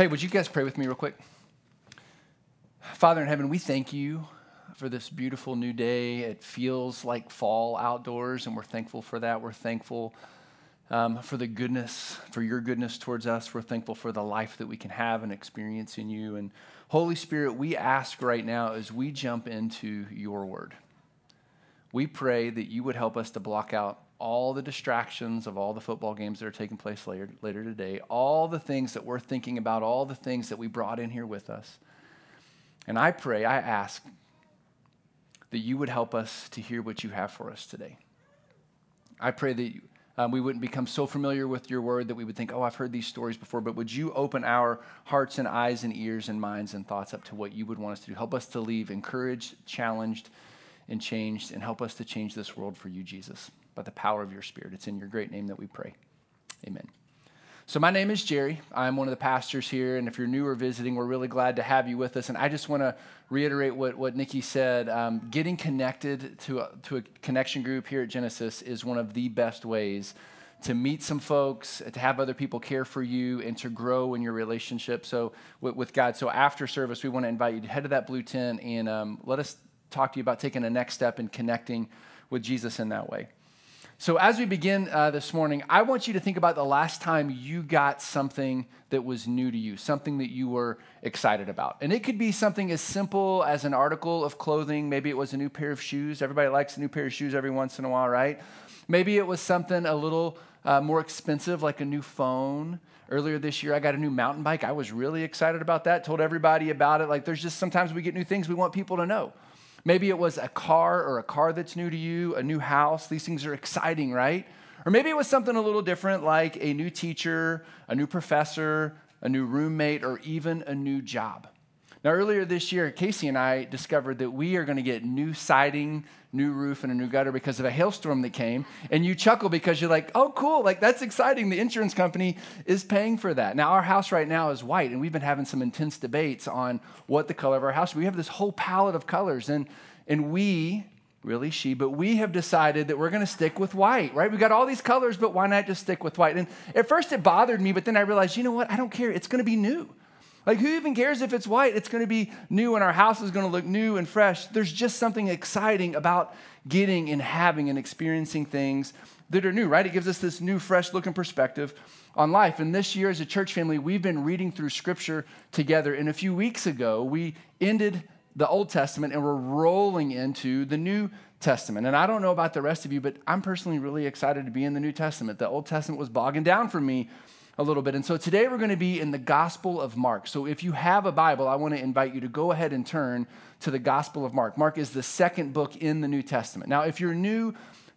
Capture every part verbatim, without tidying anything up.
Hey, would you guys pray with me real quick? Father in heaven, we thank you for this beautiful new day. It feels like fall outdoors, and we're thankful for that. We're thankful um, for the goodness, for your goodness towards us. We're thankful for the life that we can have and experience in you. And Holy Spirit, we ask right now as we jump into your word, we pray that you would help us to block out all the distractions of all the football games that are taking place later, later today, all the things that we're thinking about, all the things that we brought in here with us. And I pray, I ask that you would help us to hear what you have for us today. I pray that you, um, we wouldn't become so familiar with your word that we would think, oh, I've heard these stories before, but would you open our hearts and eyes and ears and minds and thoughts up to what you would want us to do? Help us to leave encouraged, challenged, and changed, and help us to change this world for you, Jesus, by the power of your Spirit. It's in your great name that we pray. Amen. So my name is Jerry. I'm one of the pastors here, and if you're new or visiting, we're really glad to have you with us. And I just want to reiterate what, what Nikki said. Um, getting connected to a, to a connection group here at Genesis is one of the best ways to meet some folks, to have other people care for you, and to grow in your relationship so with, with God. So after service, we want to invite you to head to that blue tent and um, let us talk to you about taking the next step and connecting with Jesus in that way. So as we begin uh, this morning, I want you to think about the last time you got something that was new to you, something that you were excited about. And it could be something as simple as an article of clothing. Maybe it was a new pair of shoes. Everybody likes a new pair of shoes every once in a while, right? Maybe it was something a little uh, more expensive, like a new phone. Earlier this year, I got a new mountain bike. I was really excited about that, told everybody about it. Like, there's just sometimes we get new things we want people to know. Maybe it was a car or a car that's new to you, a new house. These things are exciting, right? Or maybe it was something a little different, like a new teacher, a new professor, a new roommate, or even a new job. Now, earlier this year, Casey and I discovered that we are going to get new siding, new roof, and a new gutter because of a hailstorm that came. And you chuckle because you're like, oh, cool, like that's exciting. The insurance company is paying for that. Now, our house right now is white, and we've been having some intense debates on what the color of our house. We have this whole palette of colors, and and we, really she, but we have decided that we're going to stick with white, right? We've got all these colors, but why not just stick with white? And at first it bothered me, but then I realized, you know what? I don't care. It's going to be new. Like, who even cares if it's white? It's going to be new, and our house is going to look new and fresh. There's just something exciting about getting and having and experiencing things that are new, right? It gives us this new, fresh-looking perspective on life. And this year, as a church family, we've been reading through Scripture together. And a few weeks ago, we ended the Old Testament, and we're rolling into the New Testament. And I don't know about the rest of you, but I'm personally really excited to be in the New Testament. The Old Testament was bogging down for me a little bit. And so today we're going to be in the Gospel of Mark. So if you have a Bible, I want to invite you to go ahead and turn to the Gospel of Mark. Mark is the second book in the New Testament. Now, if you're new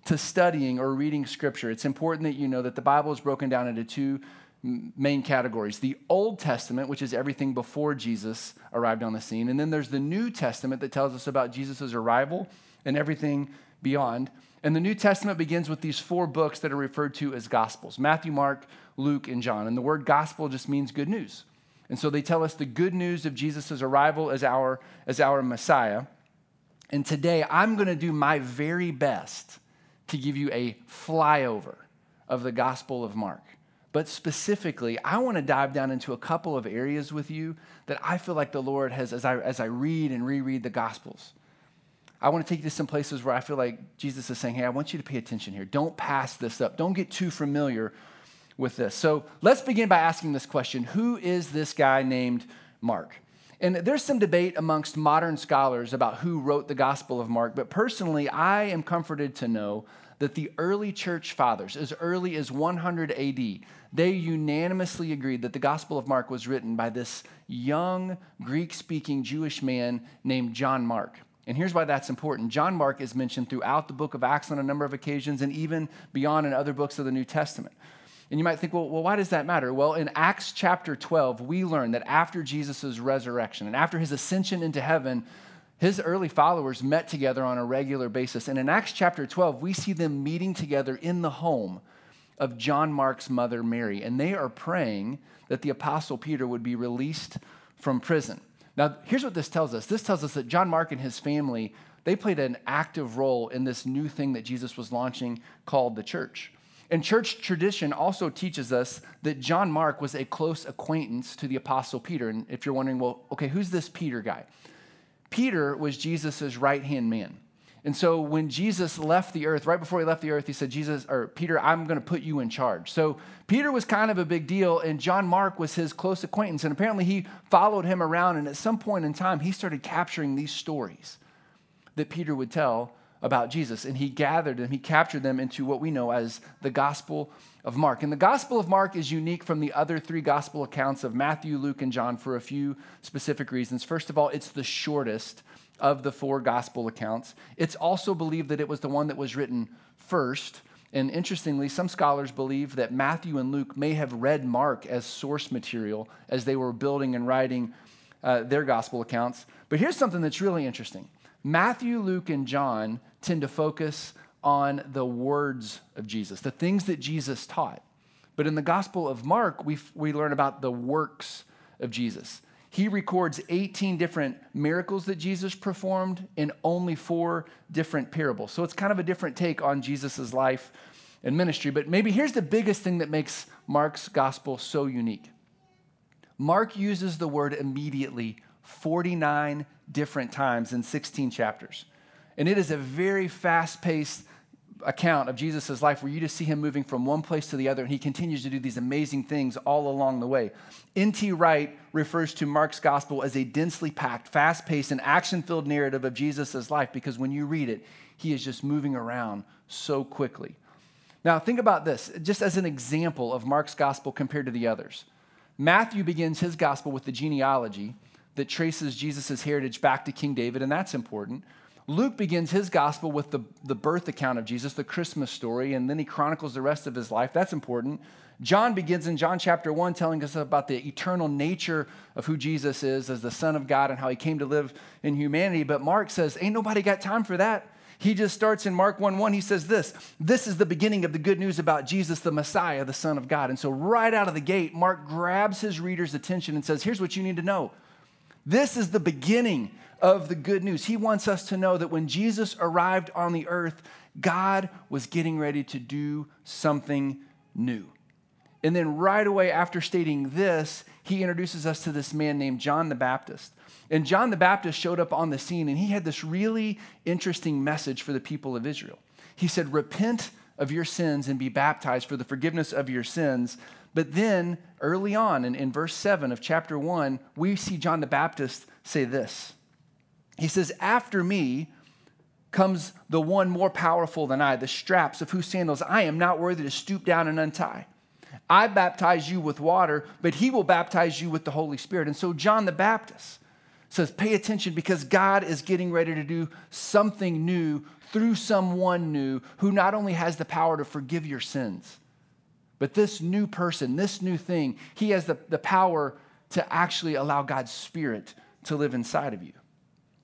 to studying or reading Scripture, it's important that you know that the Bible is broken down into two main categories. The Old Testament, which is everything before Jesus arrived on the scene. And then there's the New Testament that tells us about Jesus's arrival and everything beyond. And the New Testament begins with these four books that are referred to as Gospels: Matthew, Mark, Luke, and John. And the word gospel just means good news. And so they tell us the good news of Jesus' arrival as our, as our Messiah. And today I'm going to do my very best to give you a flyover of the Gospel of Mark. But specifically, I want to dive down into a couple of areas with you that I feel like the Lord has, as I, as I read and reread the Gospels, I want to take you to some places where I feel like Jesus is saying, hey, I want you to pay attention here. Don't pass this up. Don't get too familiar with this. So let's begin by asking this question. Who is this guy named Mark? And there's some debate amongst modern scholars about who wrote the Gospel of Mark, but personally, I am comforted to know that the early church fathers, as early as one hundred A D, they unanimously agreed that the Gospel of Mark was written by this young Greek-speaking Jewish man named John Mark. And here's why that's important. John Mark is mentioned throughout the book of Acts on a number of occasions and even beyond in other books of the New Testament. And you might think, well, well, why does that matter? Well, in Acts chapter twelve, we learn that after Jesus' resurrection and after his ascension into heaven, his early followers met together on a regular basis. And in Acts chapter twelve, we see them meeting together in the home of John Mark's mother, Mary. And they are praying that the apostle Peter would be released from prison. Now, here's what this tells us. This tells us that John Mark and his family, they played an active role in this new thing that Jesus was launching called the church. And church tradition also teaches us that John Mark was a close acquaintance to the Apostle Peter. And if you're wondering, well, okay, who's this Peter guy? Peter was Jesus' right-hand man. And so when Jesus left the earth, right before he left the earth, he said, Jesus, or Peter, I'm going to put you in charge. So Peter was kind of a big deal, and John Mark was his close acquaintance. And apparently he followed him around, and at some point in time, he started capturing these stories that Peter would tell about Jesus. And he gathered them, he captured them into what we know as the Gospel of Mark. And the Gospel of Mark is unique from the other three Gospel accounts of Matthew, Luke, and John for a few specific reasons. First of all, it's the shortest of the four gospel accounts. It's also believed that it was the one that was written first. And interestingly, some scholars believe that Matthew and Luke may have read Mark as source material as they were building and writing uh, their gospel accounts. But here's something that's really interesting. Matthew, Luke, and John tend to focus on the words of Jesus, the things that Jesus taught. But in the Gospel of Mark, we we learn about the works of Jesus. He records eighteen different miracles that Jesus performed in only four different parables. So it's kind of a different take on Jesus' life and ministry. But maybe here's the biggest thing that makes Mark's gospel so unique. Mark uses the word immediately forty-nine different times in sixteen chapters. And it is a very fast-paced account of Jesus' life where you just see him moving from one place to the other, and he continues to do these amazing things all along the way. N T Wright refers to Mark's gospel as a densely packed, fast-paced, and action-filled narrative of Jesus' life because when you read it, he is just moving around so quickly. Now, think about this, just as an example of Mark's gospel compared to the others. Matthew begins his gospel with the genealogy that traces Jesus' heritage back to King David, and that's important. Luke begins his gospel with the, the birth account of Jesus, the Christmas story, and then he chronicles the rest of his life. That's important. John begins in John chapter one telling us about the eternal nature of who Jesus is as the Son of God and how he came to live in humanity. But Mark says, ain't nobody got time for that. He just starts in Mark one one. He says this, this is the beginning of the good news about Jesus, the Messiah, the Son of God. And so right out of the gate, Mark grabs his reader's attention and says, here's what you need to know. This is the beginning of the good news. He wants us to know that when Jesus arrived on the earth, God was getting ready to do something new. And then right away after stating this, he introduces us to this man named John the Baptist. And John the Baptist showed up on the scene, and he had this really interesting message for the people of Israel. He said, repent of your sins and be baptized for the forgiveness of your sins. But then early on in, in verse seven of chapter one, we see John the Baptist say this. He says, after me comes the one more powerful than I, the straps of whose sandals I am not worthy to stoop down and untie. I baptize you with water, but he will baptize you with the Holy Spirit. And so John the Baptist says, pay attention because God is getting ready to do something new through someone new who not only has the power to forgive your sins, but this new person, this new thing, he has the, the power to actually allow God's Spirit to live inside of you.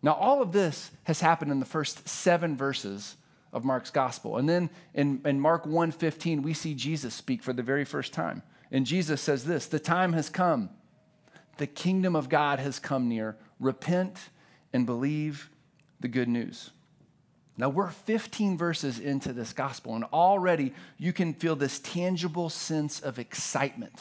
Now, all of this has happened in the first seven verses of Mark's gospel. And then in, in Mark one fifteen, we see Jesus speak for the very first time. And Jesus says this, the time has come. The kingdom of God has come near. Repent and believe the good news. Now, we're fifteen verses into this gospel, and already you can feel this tangible sense of excitement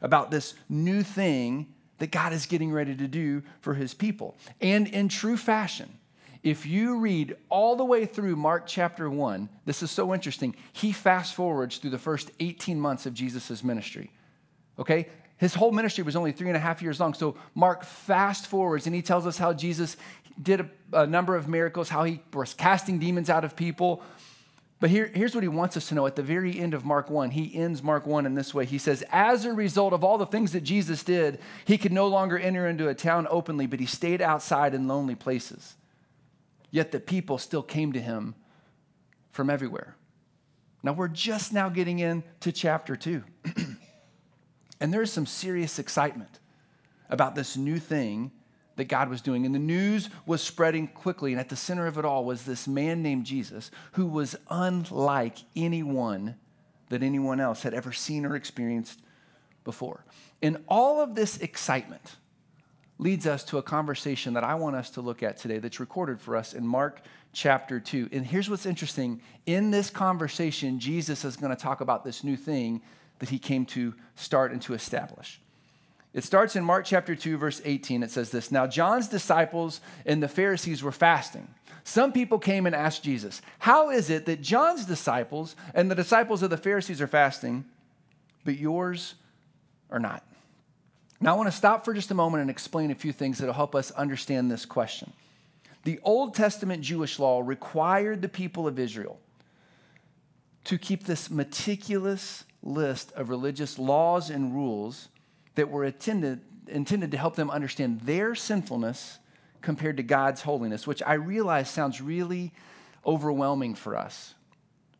about this new thing that God is getting ready to do for his people. And in true fashion, if you read all the way through Mark chapter one, this is so interesting, he fast forwards through the first eighteen months of Jesus' ministry, okay? His whole ministry was only three and a half years long. So Mark fast forwards and he tells us how Jesus did a, a number of miracles, how he was casting demons out of people. But here, here's what he wants us to know. At the very end of Mark one, he ends Mark one in this way. He says, as a result of all the things that Jesus did, he could no longer enter into a town openly, but he stayed outside in lonely places. Yet the people still came to him from everywhere. Now we're just now getting into chapter two. And there is some serious excitement about this new thing that God was doing. And the news was spreading quickly. And at the center of it all was this man named Jesus who was unlike anyone that anyone else had ever seen or experienced before. In all of this excitement, leads us to a conversation that I want us to look at today that's recorded for us in Mark chapter two. And here's what's interesting. In this conversation, Jesus is going to talk about this new thing that he came to start and to establish. It starts in Mark chapter two, verse eighteen. It says this, "Now John's disciples and the Pharisees were fasting. Some people came and asked Jesus, 'How is it that John's disciples and the disciples of the Pharisees are fasting, but yours are not?'" Now I want to stop for just a moment and explain a few things that will help us understand this question. The Old Testament Jewish law required the people of Israel to keep this meticulous list of religious laws and rules that were intended, intended to help them understand their sinfulness compared to God's holiness, which I realize sounds really overwhelming for us.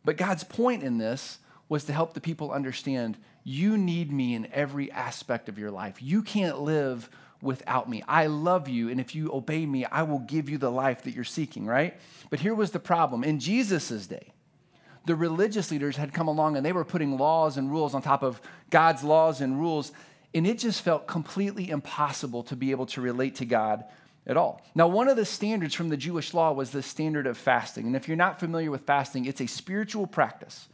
But God's point in this was to help the people understand, you need me in every aspect of your life. You can't live without me. I love you, and if you obey me, I will give you the life that you're seeking, right? But here was the problem. In Jesus' day, the religious leaders had come along, and they were putting laws and rules on top of God's laws and rules, and it just felt completely impossible to be able to relate to God at all. Now, one of the standards from the Jewish law was the standard of fasting. And if you're not familiar with fasting, it's a spiritual practice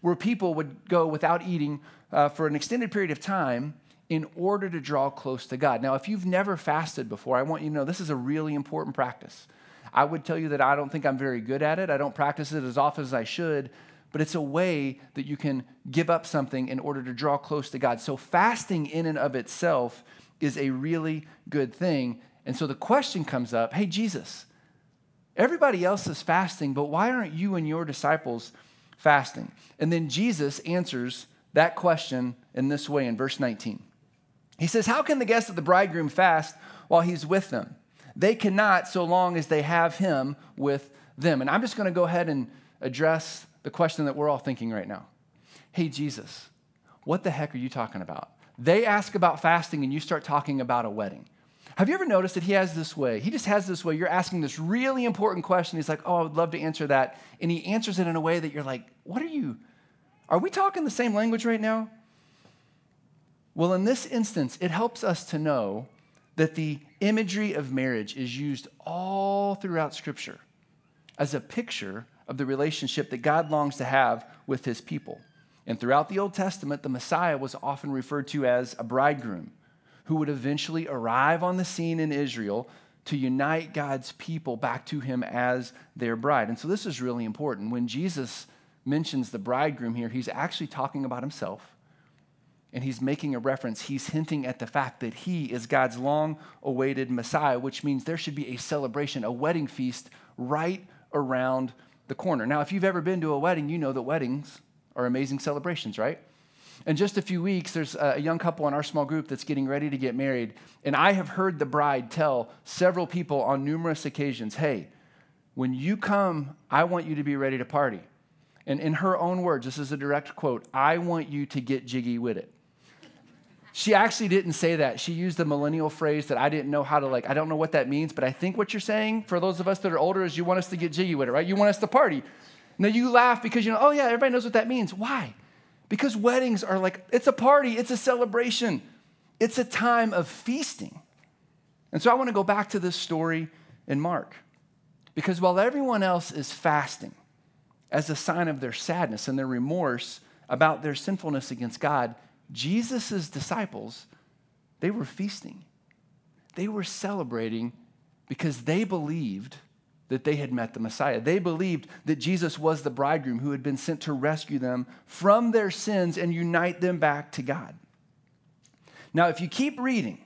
where people would go without eating uh, for an extended period of time in order to draw close to God. Now, if you've never fasted before, I want you to know this is a really important practice. I would tell you that I don't think I'm very good at it. I don't practice it as often as I should, but it's a way that you can give up something in order to draw close to God. So fasting in and of itself is a really good thing. And so the question comes up, hey, Jesus, everybody else is fasting, but why aren't you and your disciples fasting? And then Jesus answers that question in this way in verse nineteen. He says, "How can the guests of the bridegroom fast while he's with them? They cannot so long as they have him with them." And I'm just going to go ahead and address the question that we're all thinking right now. Hey, Jesus, what the heck are you talking about? They ask about fasting and you start talking about a wedding. Have you ever noticed that he has this way? He just has this way. You're asking this really important question. He's like, oh, I would love to answer that. And he answers it in a way that you're like, what are you, are we talking the same language right now? Well, in this instance, it helps us to know that the imagery of marriage is used all throughout Scripture as a picture of the relationship that God longs to have with his people. And throughout the Old Testament, the Messiah was often referred to as a bridegroom who would eventually arrive on the scene in Israel to unite God's people back to him as their bride. And so this is really important. When Jesus mentions the bridegroom here, he's actually talking about himself, and he's making a reference. He's hinting at the fact that he is God's long-awaited Messiah, which means there should be a celebration, a wedding feast right around the corner. Now, if you've ever been to a wedding, you know that weddings are amazing celebrations, right? In just a few weeks, there's a young couple in our small group that's getting ready to get married, and I have heard the bride tell several people on numerous occasions, hey, when you come, I want you to be ready to party. And in her own words, this is a direct quote, I want you to get jiggy with it. She actually didn't say that. She used a millennial phrase that I didn't know how to like, I don't know what that means, but I think what you're saying for those of us that are older is you want us to get jiggy with it, right? You want us to party. Now you laugh because you know, oh yeah, everybody knows what that means. Why? Because weddings are like, it's a party, it's a celebration. It's a time of feasting. And so I want to go back to this story in Mark. Because while everyone else is fasting as a sign of their sadness and their remorse about their sinfulness against God, Jesus' disciples, they were feasting. They were celebrating because they believed that they had met the Messiah. They believed that Jesus was the bridegroom who had been sent to rescue them from their sins and unite them back to God. Now, if you keep reading,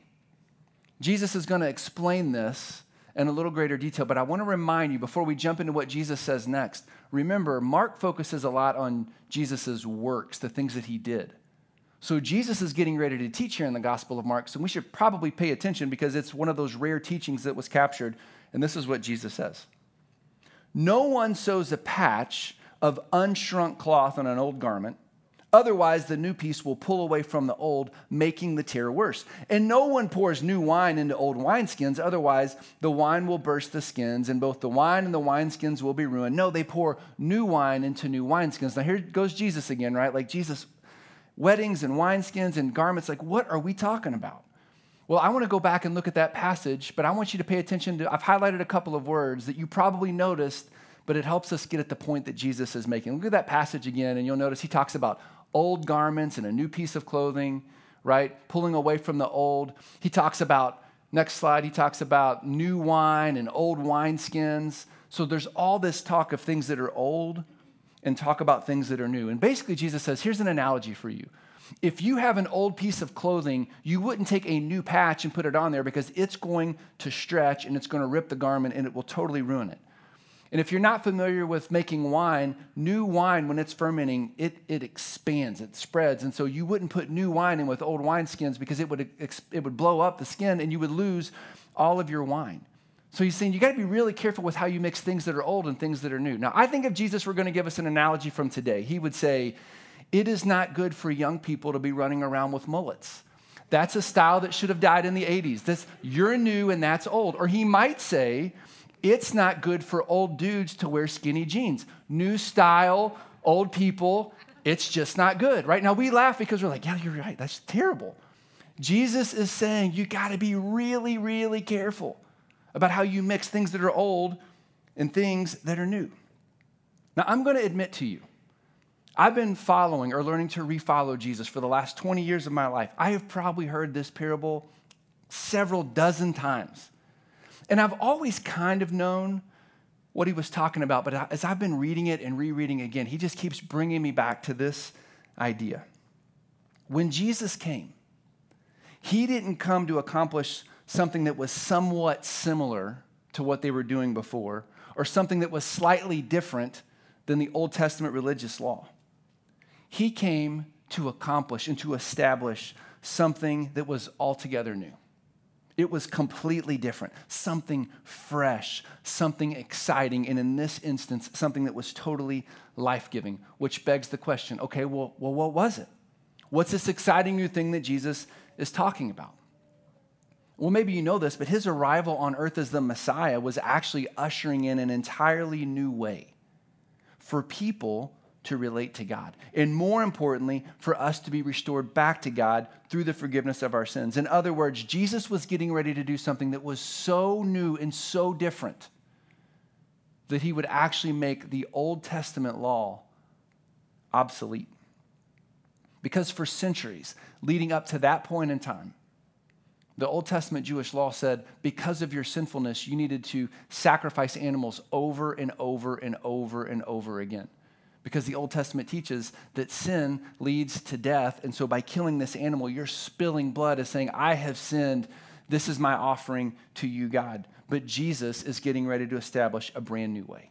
Jesus is going to explain this in a little greater detail, but I want to remind you before we jump into what Jesus says next, remember, Mark focuses a lot on Jesus' works, the things that he did. So Jesus is getting ready to teach here in the Gospel of Mark, so we should probably pay attention because it's one of those rare teachings that was captured, and this is what Jesus says. No one sews a patch of unshrunk cloth on an old garment, otherwise the new piece will pull away from the old, making the tear worse. And no one pours new wine into old wineskins, otherwise the wine will burst the skins, and both the wine and the wineskins will be ruined. No, they pour new wine into new wineskins. Now here goes Jesus again, right? Like Jesus... Weddings and wineskins and garments, like what are we talking about? Well, I want to go back and look at that passage, but I want you to pay attention to, I've highlighted a couple of words that you probably noticed, but it helps us get at the point that Jesus is making. Look at that passage again, and you'll notice he talks about old garments and a new piece of clothing, right? Pulling away from the old. He talks about, next slide, he talks about new wine and old wineskins. So there's all this talk of things that are old and talk about things that are new. And basically Jesus says, here's an analogy for you. If you have an old piece of clothing, you wouldn't take a new patch and put it on there because it's going to stretch and it's going to rip the garment and it will totally ruin it. And if you're not familiar with making wine, new wine, when it's fermenting, it it expands, it spreads. And so you wouldn't put new wine in with old wineskins because it would it would blow up the skin and you would lose all of your wine. So he's saying you got to be really careful with how you mix things that are old and things that are new. Now, I think if Jesus were going to give us an analogy from today, he would say, it is not good for young people to be running around with mullets. That's a style that should have died in the eighties. This, you're new and that's old. Or he might say, it's not good for old dudes to wear skinny jeans. New style, old people, it's just not good, right? Now, we laugh because we're like, yeah, you're right. That's terrible. Jesus is saying you got to be really, really careful about how you mix things that are old and things that are new. Now, I'm going to admit to you, I've been following or learning to re-follow Jesus for the last twenty years of my life. I have probably heard this parable several dozen times. And I've always kind of known what he was talking about, but as I've been reading it and rereading again, he just keeps bringing me back to this idea. When Jesus came, he didn't come to accomplish something that was somewhat similar to what they were doing before, or something that was slightly different than the Old Testament religious law. He came to accomplish and to establish something that was altogether new. It was completely different, something fresh, something exciting, and in this instance, something that was totally life-giving, which begs the question, okay, well, well, what was it? What's this exciting new thing that Jesus is talking about? Well, maybe you know this, but his arrival on earth as the Messiah was actually ushering in an entirely new way for people to relate to God, and more importantly, for us to be restored back to God through the forgiveness of our sins. In other words, Jesus was getting ready to do something that was so new and so different that he would actually make the Old Testament law obsolete. Because for centuries leading up to that point in time, the Old Testament Jewish law said, because of your sinfulness, you needed to sacrifice animals over and over and over and over again. Because the Old Testament teaches that sin leads to death, and so by killing this animal, you're spilling blood as saying, I have sinned, this is my offering to you, God. But Jesus is getting ready to establish a brand new way.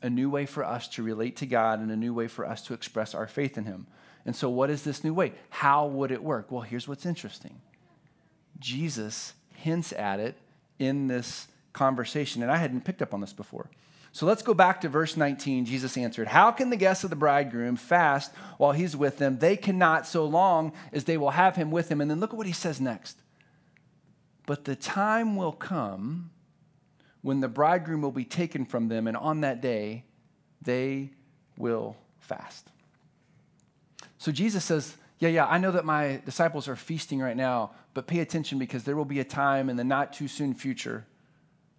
A new way for us to relate to God and a new way for us to express our faith in him. And so what is this new way? How would it work? Well, here's what's interesting. Jesus hints at it in this conversation, and I hadn't picked up on this before. So let's go back to verse nineteen. Jesus answered, how can the guests of the bridegroom fast while he's with them? They cannot so long as they will have him with them. And then look at what he says next. But the time will come when the bridegroom will be taken from them, and on that day they will fast. So Jesus says, yeah, yeah, I know that my disciples are feasting right now, but pay attention because there will be a time in the not too soon future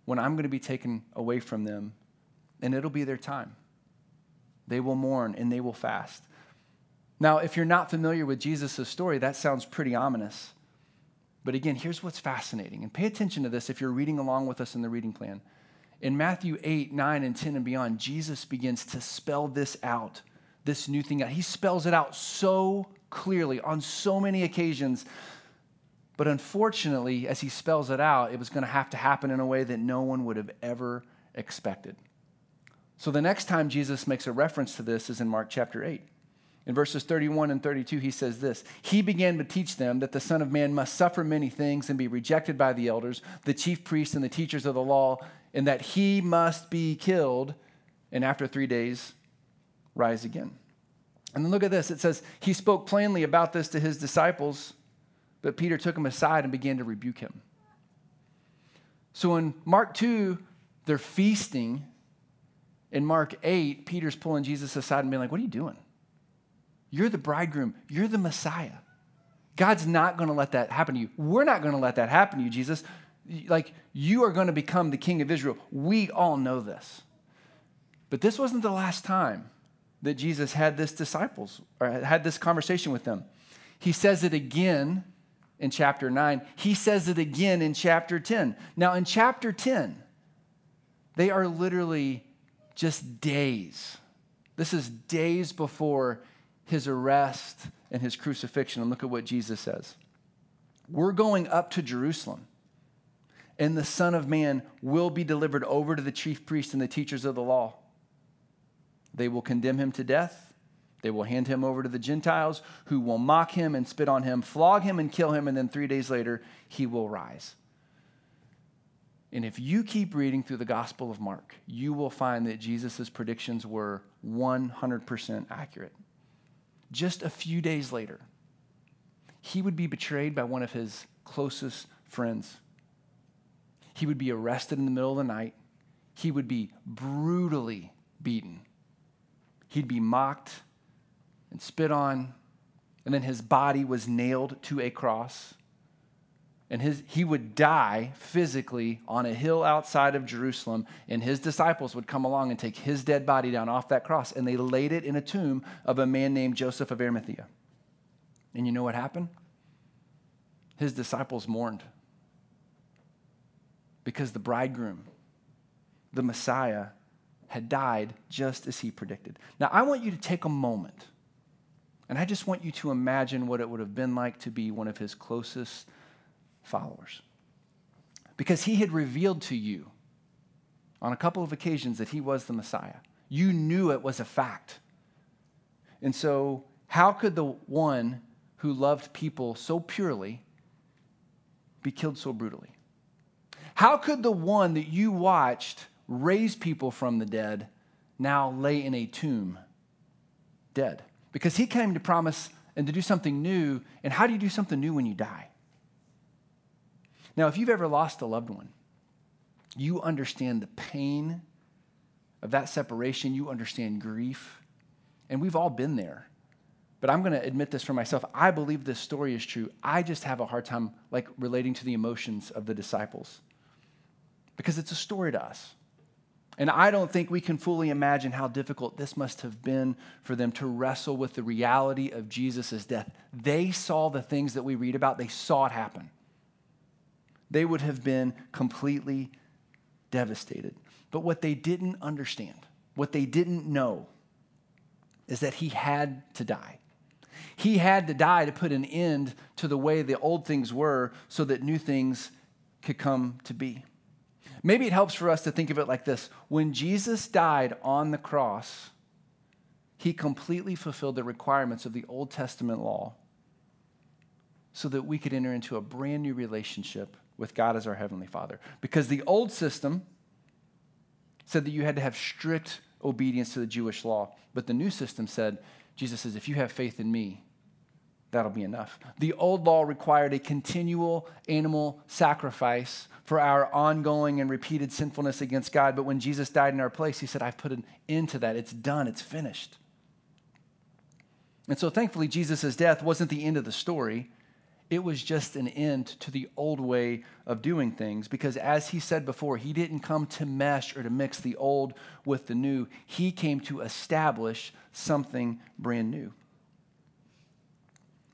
when I'm going to be taken away from them. And it'll be their time. They will mourn and they will fast. Now, if you're not familiar with Jesus' story, that sounds pretty ominous. But again, here's what's fascinating. And pay attention to this if you're reading along with us in the reading plan. In Matthew eight, nine, and ten and beyond, Jesus begins to spell this out, this new thing out. He spells it out so clearly on so many occasions. But unfortunately, as he spells it out, it was going to have to happen in a way that no one would have ever expected. So the next time Jesus makes a reference to this is in Mark chapter eight. In verses thirty-one and thirty-two, he says this, he began to teach them that the Son of Man must suffer many things and be rejected by the elders, the chief priests and the teachers of the law, and that he must be killed and after three days rise again. And then look at this. It says, he spoke plainly about this to his disciples, but Peter took him aside and began to rebuke him. So in Mark two, they're feasting. In Mark eight, Peter's pulling Jesus aside and being like, what are you doing? You're the bridegroom. You're the Messiah. God's not going to let that happen to you. We're not going to let that happen to you, Jesus. Like, you are going to become the king of Israel. We all know this. But this wasn't the last time that Jesus had this disciples, or had this conversation with them. He says it again in chapter nine. He says it again in chapter ten. Now, in chapter ten, they are literally just days. This is days before his arrest and his crucifixion. And look at what Jesus says. We're going up to Jerusalem, and the Son of Man will be delivered over to the chief priests and the teachers of the law. They will condemn him to death. They will hand him over to the Gentiles, who will mock him and spit on him, flog him and kill him, and then three days later, he will rise. And if you keep reading through the Gospel of Mark, you will find that Jesus' predictions were one hundred percent accurate. Just a few days later, he would be betrayed by one of his closest friends. He would be arrested in the middle of the night. He would be brutally beaten. He'd be mocked and spit on, and then his body was nailed to a cross. And his, he would die physically on a hill outside of Jerusalem, and his disciples would come along and take his dead body down off that cross, and they laid it in a tomb of a man named Joseph of Arimathea. And you know what happened? His disciples mourned because the bridegroom, the Messiah, had died just as he predicted. Now, I want you to take a moment, and I just want you to imagine what it would have been like to be one of his closest followers, because he had revealed to you on a couple of occasions that he was the Messiah. You knew it was a fact. And so how could the one who loved people so purely be killed so brutally? How could the one that you watched raise people from the dead now lay in a tomb dead? Because he came to promise and to do something new. And how do you do something new when you die? Now, if you've ever lost a loved one, you understand the pain of that separation. You understand grief. And we've all been there. But I'm going to admit this for myself. I believe this story is true. I just have a hard time like relating to the emotions of the disciples, because it's a story to us. And I don't think we can fully imagine how difficult this must have been for them to wrestle with the reality of Jesus' death. They saw the things that we read about. They saw it happen. They would have been completely devastated. But what they didn't understand, what they didn't know, is that he had to die. He had to die to put an end to the way the old things were so that new things could come to be. Maybe it helps for us to think of it like this. When Jesus died on the cross, he completely fulfilled the requirements of the Old Testament law so that we could enter into a brand new relationship with God as our Heavenly Father. Because the old system said that you had to have strict obedience to the Jewish law, but the new system said, Jesus says, if you have faith in me, that'll be enough. The old law required a continual animal sacrifice for our ongoing and repeated sinfulness against God. But when Jesus died in our place, he said, I've put an end to that. It's done. It's finished. And so thankfully, Jesus' death wasn't the end of the story. It was just an end to the old way of doing things, because as he said before, he didn't come to mesh or to mix the old with the new. He came to establish something brand new.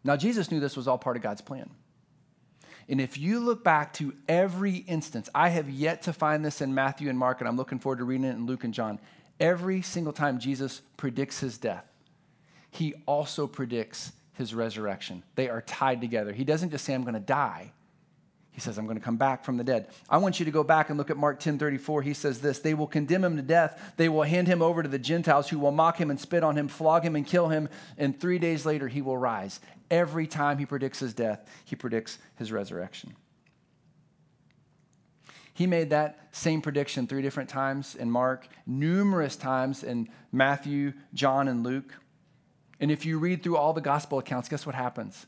Now, Jesus knew this was all part of God's plan. And if you look back to every instance, I have yet to find this in Matthew and Mark, and I'm looking forward to reading it in Luke and John. Every single time Jesus predicts his death, he also predicts his resurrection. They are tied together. He doesn't just say, I'm going to die. He says, I'm going to come back from the dead. I want you to go back and look at Mark ten thirty-four. He says this, they will condemn him to death. They will hand him over to the Gentiles, who will mock him and spit on him, flog him and kill him. And three days later, he will rise. Every time he predicts his death, he predicts his resurrection. He made that same prediction three different times in Mark, numerous times in Matthew, John, and Luke. And if you read through all the gospel accounts, guess what happens?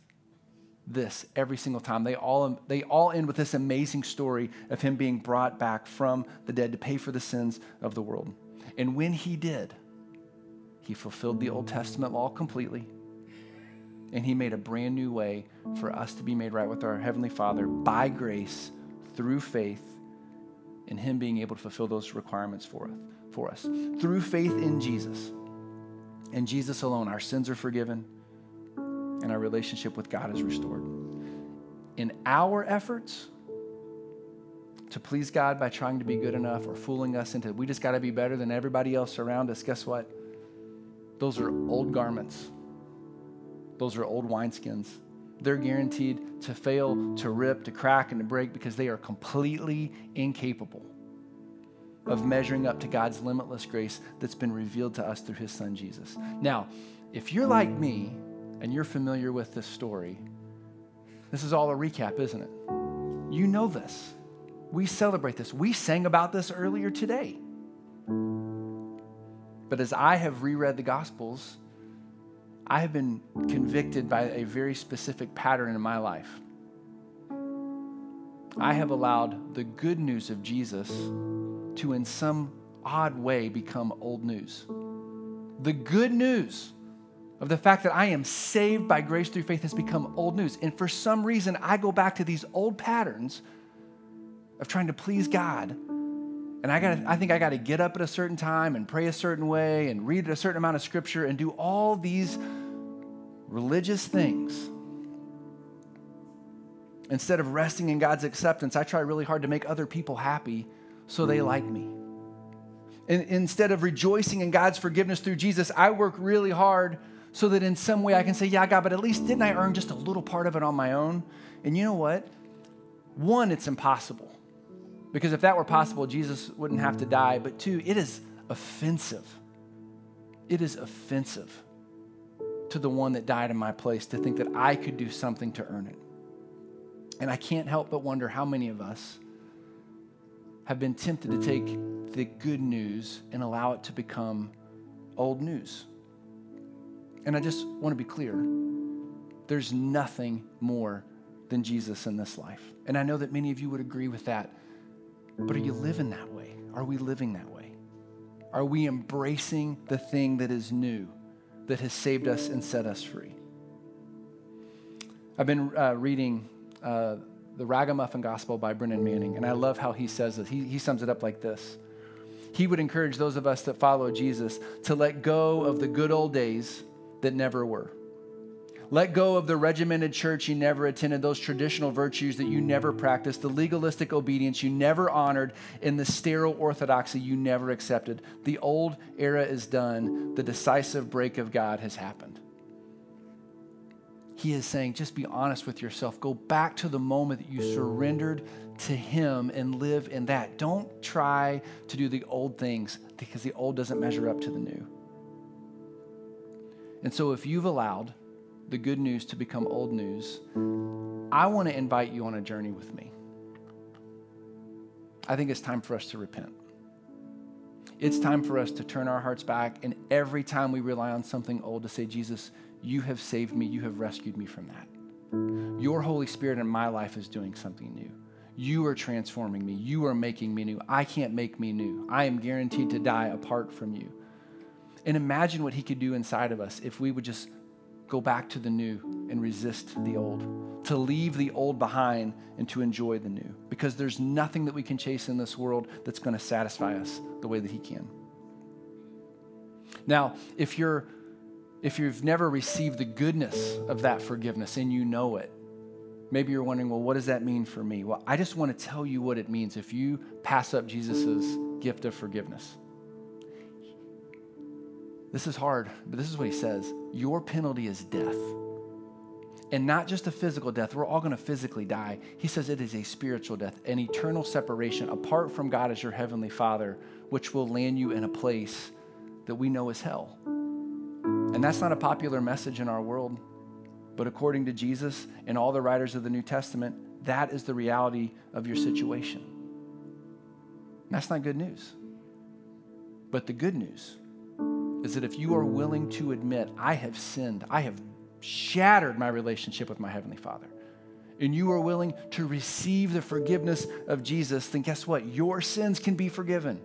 This every single time. They all, they all end with this amazing story of him being brought back from the dead to pay for the sins of the world. And when he did, he fulfilled the Old Testament law completely. And he made a brand new way for us to be made right with our Heavenly Father by grace through faith in him being able to fulfill those requirements for us, for us. Through faith in Jesus and Jesus alone, our sins are forgiven and our relationship with God is restored. In our efforts to please God by trying to be good enough or fooling us into, we just got to be better than everybody else around us, guess what? Those are old garments. Those are old wineskins. They're guaranteed to fail, to rip, to crack, and to break because they are completely incapable of measuring up to God's limitless grace that's been revealed to us through his son, Jesus. Now, if you're like me and you're familiar with this story, this is all a recap, isn't it? You know this. We celebrate this. We sang about this earlier today. But as I have reread the Gospels, I have been convicted by a very specific pattern in my life. I have allowed the good news of Jesus to, in some odd way, become old news. The good news of the fact that I am saved by grace through faith has become old news. And for some reason, I go back to these old patterns of trying to please God. And I got I think I got to get up at a certain time and pray a certain way and read a certain amount of scripture and do all these religious things. Instead of resting in God's acceptance, I try really hard to make other people happy so they like me. And instead of rejoicing in God's forgiveness through Jesus, I work really hard so that in some way I can say, yeah, God, but at least didn't I earn just a little part of it on my own? And you know what? One, it's impossible. Because if that were possible, Jesus wouldn't have to die. But two, it is offensive. It is offensive to the one that died in my place to think that I could do something to earn it. And I can't help but wonder how many of us have been tempted to take the good news and allow it to become old news. And I just want to be clear. There's nothing more than Jesus in this life. And I know that many of you would agree with that. But are you living that way? Are we living that way? Are we embracing the thing that is new, that has saved us and set us free? I've been uh, reading uh, the Ragamuffin Gospel by Brennan Manning, and I love how he says it. He, he sums it up like this. He would encourage those of us that follow Jesus to let go of the good old days that never were. Let go of the regimented church you never attended, those traditional virtues that you never practiced, the legalistic obedience you never honored, and the sterile orthodoxy you never accepted. The old era is done. The decisive break of God has happened. He is saying, just be honest with yourself. Go back to the moment that you surrendered to him and live in that. Don't try to do the old things because the old doesn't measure up to the new. And so if you've allowed the good news to become old news, I want to invite you on a journey with me. I think it's time for us to repent. It's time for us to turn our hearts back, and every time we rely on something old to say, Jesus, you have saved me, you have rescued me from that. Your Holy Spirit in my life is doing something new. You are transforming me. You are making me new. I can't make me new. I am guaranteed to die apart from you. And imagine what he could do inside of us if we would just go back to the new and resist the old, to leave the old behind and to enjoy the new, because there's nothing that we can chase in this world that's going to satisfy us the way that he can. Now, if you're, if you've never received the goodness of that forgiveness and you know it, maybe you're wondering, well, what does that mean for me? Well, I just want to tell you what it means if you pass up Jesus's gift of forgiveness. This is hard, but this is what he says. Your penalty is death. And not just a physical death. We're all going to physically die. He says it is a spiritual death, an eternal separation apart from God as your Heavenly Father, which will land you in a place that we know is hell. And that's not a popular message in our world. But according to Jesus and all the writers of the New Testament, that is the reality of your situation. And that's not good news. But the good news is that if you are willing to admit, I have sinned, I have shattered my relationship with my Heavenly Father, and you are willing to receive the forgiveness of Jesus, then guess what? Your sins can be forgiven.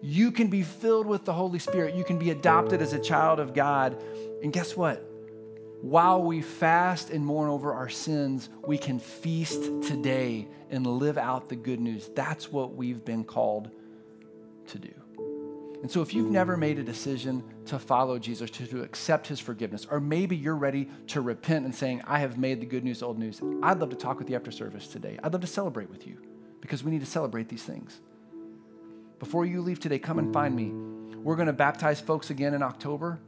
You can be filled with the Holy Spirit. You can be adopted as a child of God. And guess what? while we fast and mourn over our sins, we can feast today and live out the good news. That's what we've been called to do. And so if you've never made a decision to follow Jesus, to, to accept his forgiveness, or maybe you're ready to repent and saying, I have made the good news old news, I'd love to talk with you after service today. I'd love to celebrate with you because we need to celebrate these things. Before you leave today, come and find me. We're going to baptize folks again in October,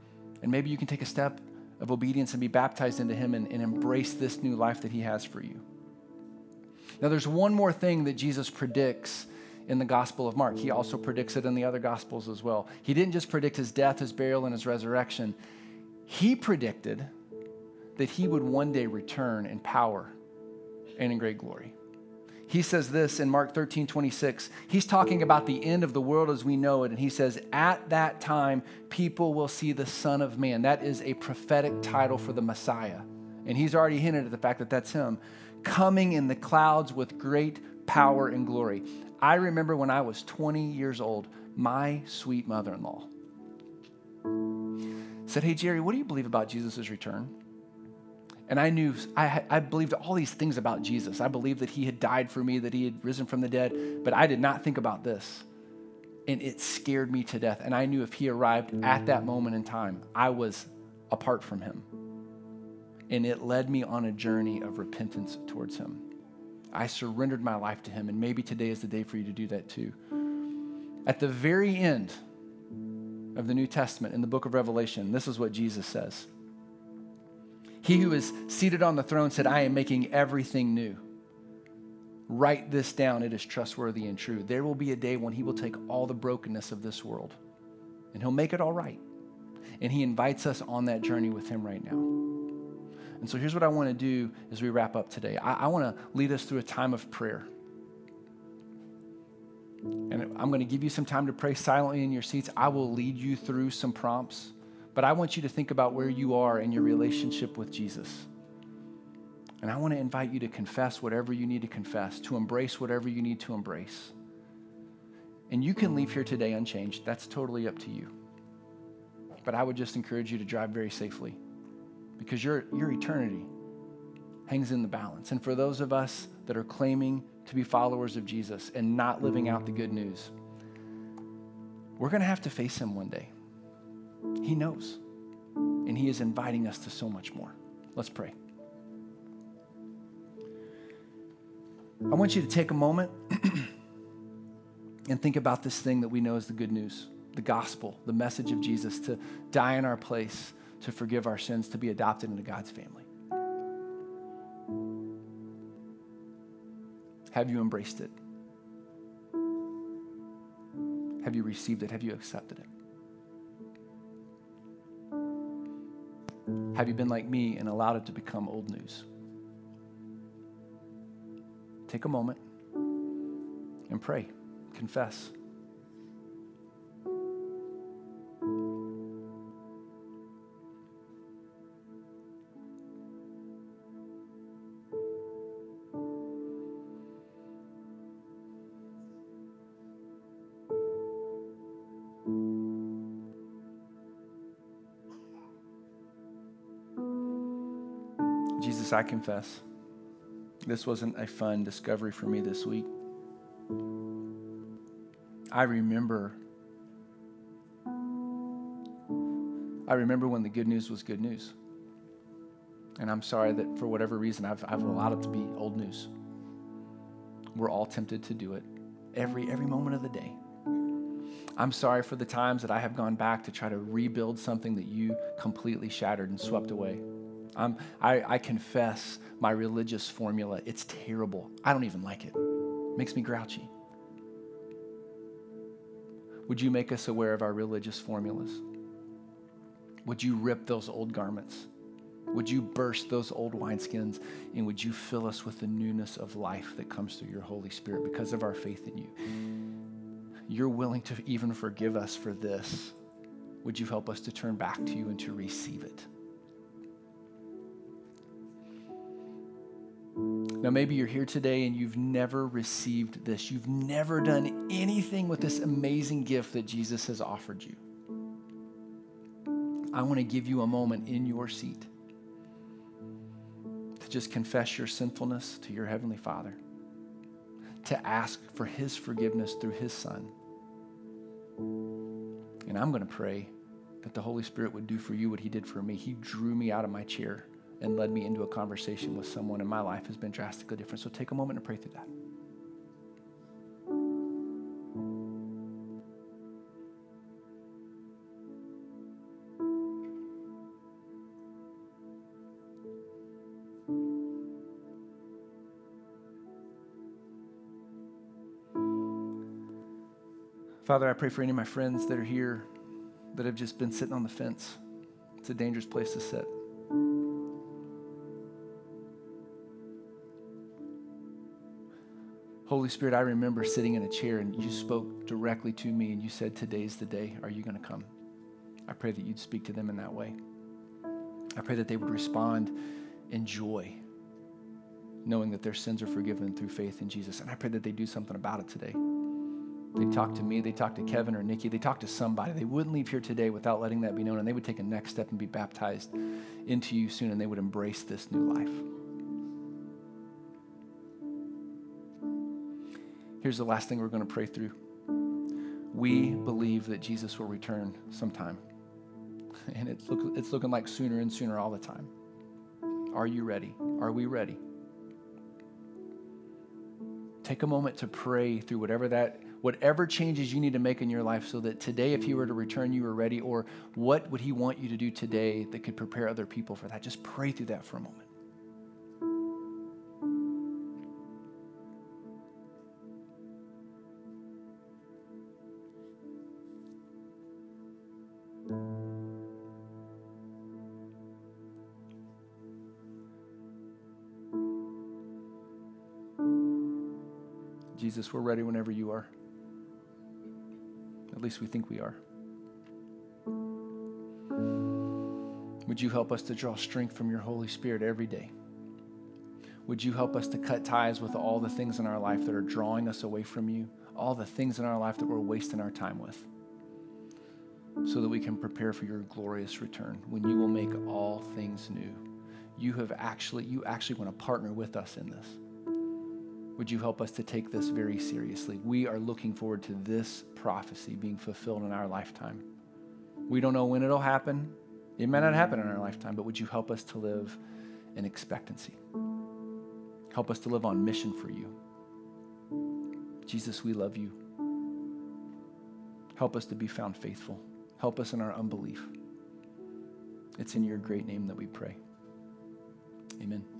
and maybe you can take a step of obedience and be baptized into him and, and embrace this new life that he has for you. Now, there's one more thing that Jesus predicts in the Gospel of Mark. He also predicts it in the other Gospels as well. He didn't just predict his death, his burial, and his resurrection. He predicted that he would one day return in power and in great glory. He says this in Mark thirteen twenty-six. He's talking about the end of the world as we know it. And he says, at that time, people will see the Son of Man. That is a prophetic title for the Messiah. And he's already hinted at the fact that that's him. Coming in the clouds with great power and glory. I remember when I was twenty years old, my sweet mother-in-law said, hey, Jerry, what do you believe about Jesus' return? And I knew, I, I believed all these things about Jesus. I believed that he had died for me, that he had risen from the dead, but I did not think about this. And it scared me to death. And I knew if he arrived at that moment in time, I was apart from him. And it led me on a journey of repentance towards him. I surrendered my life to him, and maybe today is the day for you to do that too. At the very end of the New Testament, in the book of Revelation, this is what Jesus says. He who is seated on the throne said, I am making everything new. Write this down. It is trustworthy and true. There will be a day when he will take all the brokenness of this world and he'll make it all right. And he invites us on that journey with him right now. And so here's what I want to do as we wrap up today. I, I want to lead us through a time of prayer. And I'm going to give you some time to pray silently in your seats. I will lead you through some prompts. But I want you to think about where you are in your relationship with Jesus. And I want to invite you to confess whatever you need to confess, to embrace whatever you need to embrace. And you can leave here today unchanged. That's totally up to you. But I would just encourage you to drive very safely because your, your eternity hangs in the balance. And for those of us that are claiming to be followers of Jesus and not living out the good news, we're going to have to face him one day. He knows, and he is inviting us to so much more. Let's pray. I want you to take a moment and think about this thing that we know is the good news, the gospel, the message of Jesus, to die in our place, to forgive our sins, to be adopted into God's family. Have you embraced it? Have you received it? Have you accepted it? Have you been like me and allowed it to become old news? Take a moment and pray, confess. Jesus, I confess, this wasn't a fun discovery for me this week. I remember, I remember when the good news was good news. And I'm sorry that for whatever reason, I've, I've allowed it to be old news. We're all tempted to do it every, every moment of the day. I'm sorry for the times that I have gone back to try to rebuild something that you completely shattered and swept away. I'm, I, I confess my religious formula. It's terrible. I don't even like it. It makes me grouchy. Would you make us aware of our religious formulas? Would you rip those old garments? Would you burst those old wineskins? And would you fill us with the newness of life that comes through your Holy Spirit because of our faith in you? You're willing to even forgive us for this. Would you help us to turn back to you and to receive it? Now, maybe you're here today and you've never received this. You've never done anything with this amazing gift that Jesus has offered you. I want to give you a moment in your seat to just confess your sinfulness to your Heavenly Father, to ask for His forgiveness through His Son. And I'm going to pray that the Holy Spirit would do for you what He did for me. He drew me out of my chair and led me into a conversation with someone, and my life has been drastically different. So take a moment and pray through that. Father, I pray for any of my friends that are here that have just been sitting on the fence. It's a dangerous place to sit. Holy Spirit, I remember sitting in a chair and you spoke directly to me and you said, today's the day, are you going to come? I pray that you'd speak to them in that way. I pray that they would respond in joy, knowing that their sins are forgiven through faith in Jesus. And I pray that they do something about it today. They talk to me, they talk to Kevin or Nikki, they talk to somebody. They wouldn't leave here today without letting that be known, and they would take a next step and be baptized into you soon, and they would embrace this new life. Here's the last thing we're going to pray through. We believe that Jesus will return sometime, and it's, look, it's looking like sooner and sooner all the time. Are you ready? Are we ready? Take a moment to pray through whatever that whatever changes you need to make in your life so that today, if he were to return, you were ready, or what would he want you to do today that could prepare other people for that? Just pray through that for a moment. Jesus, we're ready whenever you are. At least we think we are. Would you help us to draw strength from your Holy Spirit every day? Would you help us to cut ties with all the things in our life that are drawing us away from you, all the things in our life that we're wasting our time with, so that we can prepare for your glorious return when you will make all things new. You have actually, you actually want to partner with us in this. Would you help us to take this very seriously? We are looking forward to this prophecy being fulfilled in our lifetime. We don't know when it'll happen. It may not happen in our lifetime, but would you help us to live in expectancy? Help us to live on mission for you. Jesus, we love you. Help us to be found faithful. Help us in our unbelief. It's in your great name that we pray. Amen.